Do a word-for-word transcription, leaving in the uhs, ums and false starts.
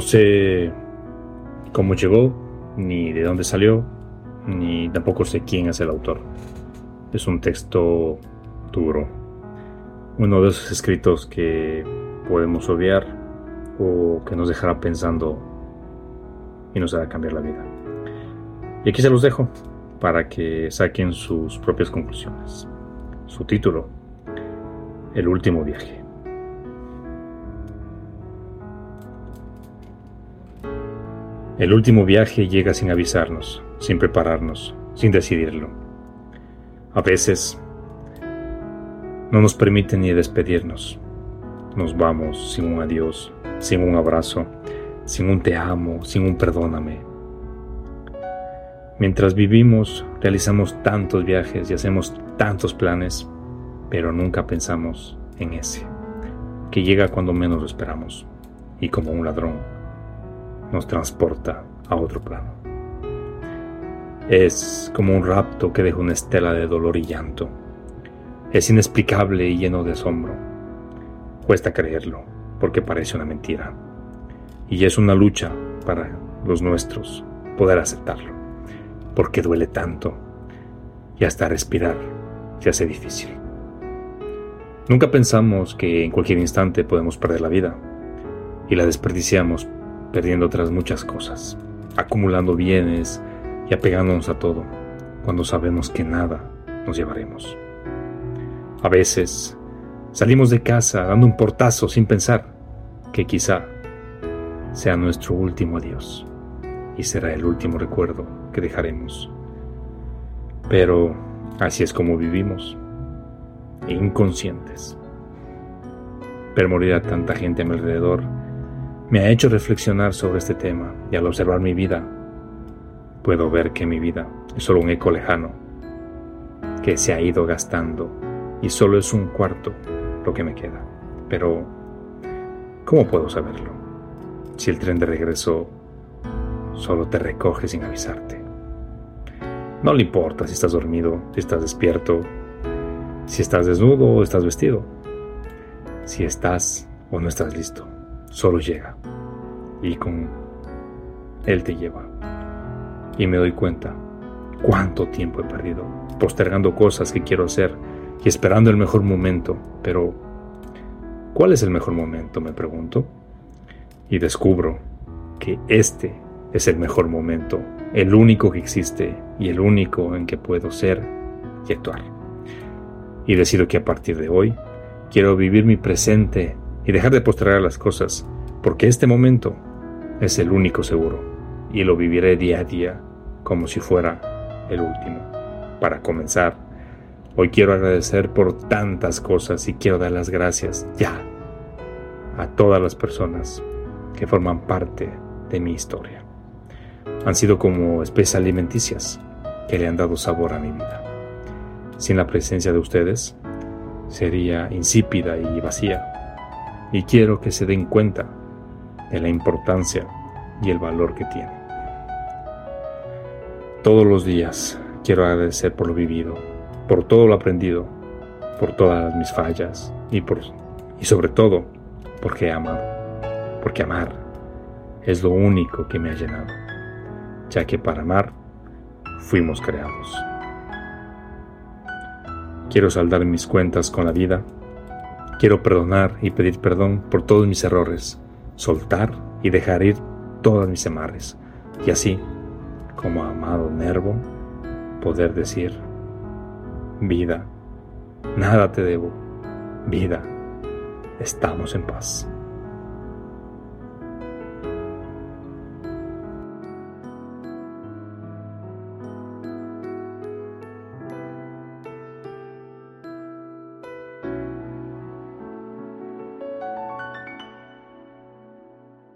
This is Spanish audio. No sé cómo llegó, ni de dónde salió, ni tampoco sé quién es el autor. Es un texto duro. Uno de esos escritos que podemos obviar o que nos dejará pensando y nos hará cambiar la vida. Y aquí se los dejo para que saquen sus propias conclusiones. Su título: El último viaje. El último viaje llega sin avisarnos, sin prepararnos, sin decidirlo. A veces no nos permite ni despedirnos. Nos vamos sin un adiós, sin un abrazo, sin un te amo, sin un perdóname. Mientras vivimos, realizamos tantos viajes y hacemos tantos planes, pero nunca pensamos en ese, que llega cuando menos lo esperamos y, como un ladrón, nos transporta a otro plano. Es como un rapto que deja una estela de dolor y llanto. Es inexplicable y lleno de asombro. Cuesta creerlo, porque parece una mentira. Y es una lucha para los nuestros poder aceptarlo, porque duele tanto y hasta respirar se hace difícil. Nunca pensamos que en cualquier instante podemos perder la vida y la desperdiciamos, perdiendo otras muchas cosas, acumulando bienes y apegándonos a todo, cuando sabemos que nada nos llevaremos. A veces salimos de casa dando un portazo sin pensar que quizá sea nuestro último adiós y será el último recuerdo que dejaremos. Pero así es como vivimos, inconscientes. Ver morir a tanta gente a mi alrededor me ha hecho reflexionar sobre este tema, y al observar mi vida, puedo ver que mi vida es solo un eco lejano que se ha ido gastando y solo es un cuarto lo que me queda. Pero, ¿cómo puedo saberlo? Si el tren de regreso solo te recoge sin avisarte. No le importa si estás dormido, si estás despierto, si estás desnudo o estás vestido, si estás o no estás listo. Solo llega, y con él te lleva. Y me doy cuenta cuánto tiempo he perdido, postergando cosas que quiero hacer y esperando el mejor momento. Pero, ¿cuál es el mejor momento?, me pregunto. Y descubro que este es el mejor momento, el único que existe y el único en que puedo ser y actuar. Y decido que a partir de hoy quiero vivir mi presente y dejar de postergar las cosas, porque este momento es el único seguro, y lo viviré día a día como si fuera el último. Para comenzar, hoy quiero agradecer por tantas cosas y quiero dar las gracias ya a todas las personas que forman parte de mi historia. Han sido como especias alimenticias que le han dado sabor a mi vida. Sin la presencia de ustedes, sería insípida y vacía. Y quiero que se den cuenta de la importancia y el valor que tiene. Todos los días quiero agradecer por lo vivido, por todo lo aprendido, por todas mis fallas y, por, y sobre todo porque he amado. Porque amar es lo único que me ha llenado, ya que para amar fuimos creados. Quiero saldar mis cuentas con la vida. Quiero perdonar y pedir perdón por todos mis errores, soltar y dejar ir todas mis amarres, y así, como amado Nervo, poder decir: vida, nada te debo, vida, estamos en paz.